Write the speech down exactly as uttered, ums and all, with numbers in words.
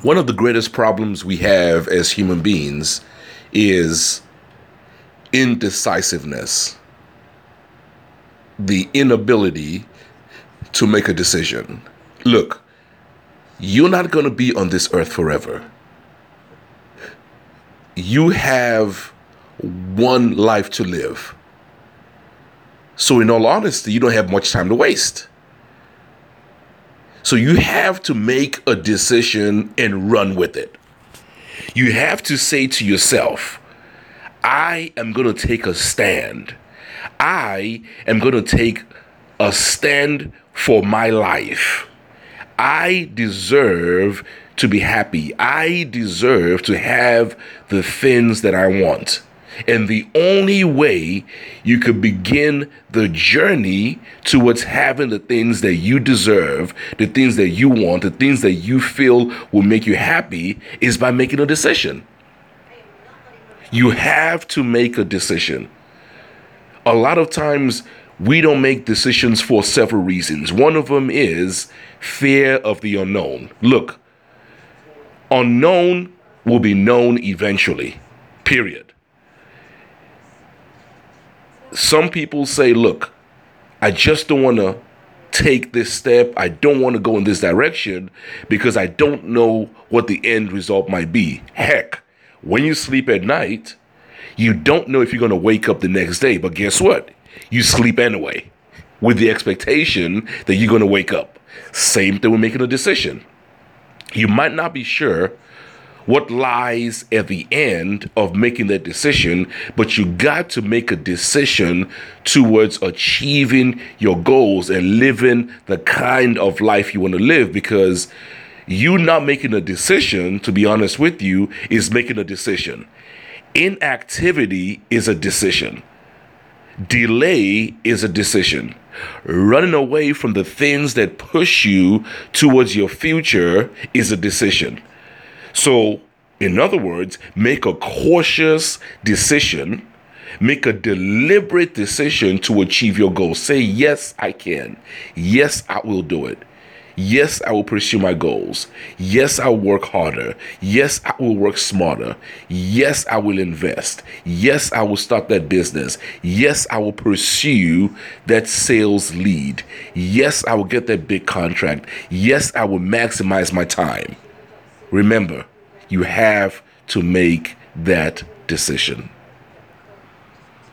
one of the greatest problems we have as human beings is indecisiveness, the inability to make a decision. Look, you're not going to be on this earth forever. You have one life to live. So in all honesty, you don't have much time to waste. So you have to make a decision and run with it. You have to say to yourself, I am going to take a stand. I am going to take a stand for my life. I deserve to be happy. I deserve to have the things that I want. And the only way you could begin the journey towards having the things that you deserve, the things that you want, the things that you feel will make you happy is by making a decision. You have to make a decision. A lot of times we don't make decisions for several reasons. One of them is fear of the unknown. Look, unknown will be known eventually, period. Some people say, look, I just don't want to take this step. I don't want to go in this direction because I don't know what the end result might be. Heck, when you sleep at night, you don't know if you're going to wake up the next day. But guess what? You sleep anyway with the expectation that you're going to wake up. Same thing with making a decision. You might not be sure what lies at the end of making that decision, but you got to make a decision towards achieving your goals and living the kind of life you want to live, because you not making a decision, to be honest with you, is making a decision. Inactivity is a decision. Delay is a decision. Running away from the things that push you towards your future is a decision. So, in other words, make a cautious decision, make a deliberate decision to achieve your goal. Say, yes, I can. Yes, I will do it. Yes, I will pursue my goals. Yes, I'll work harder. Yes, I will work smarter. Yes, I will invest. Yes, I will start that business. Yes, I will pursue that sales lead. Yes, I will get that big contract. Yes, I will maximize my time. Remember, you have to make that decision.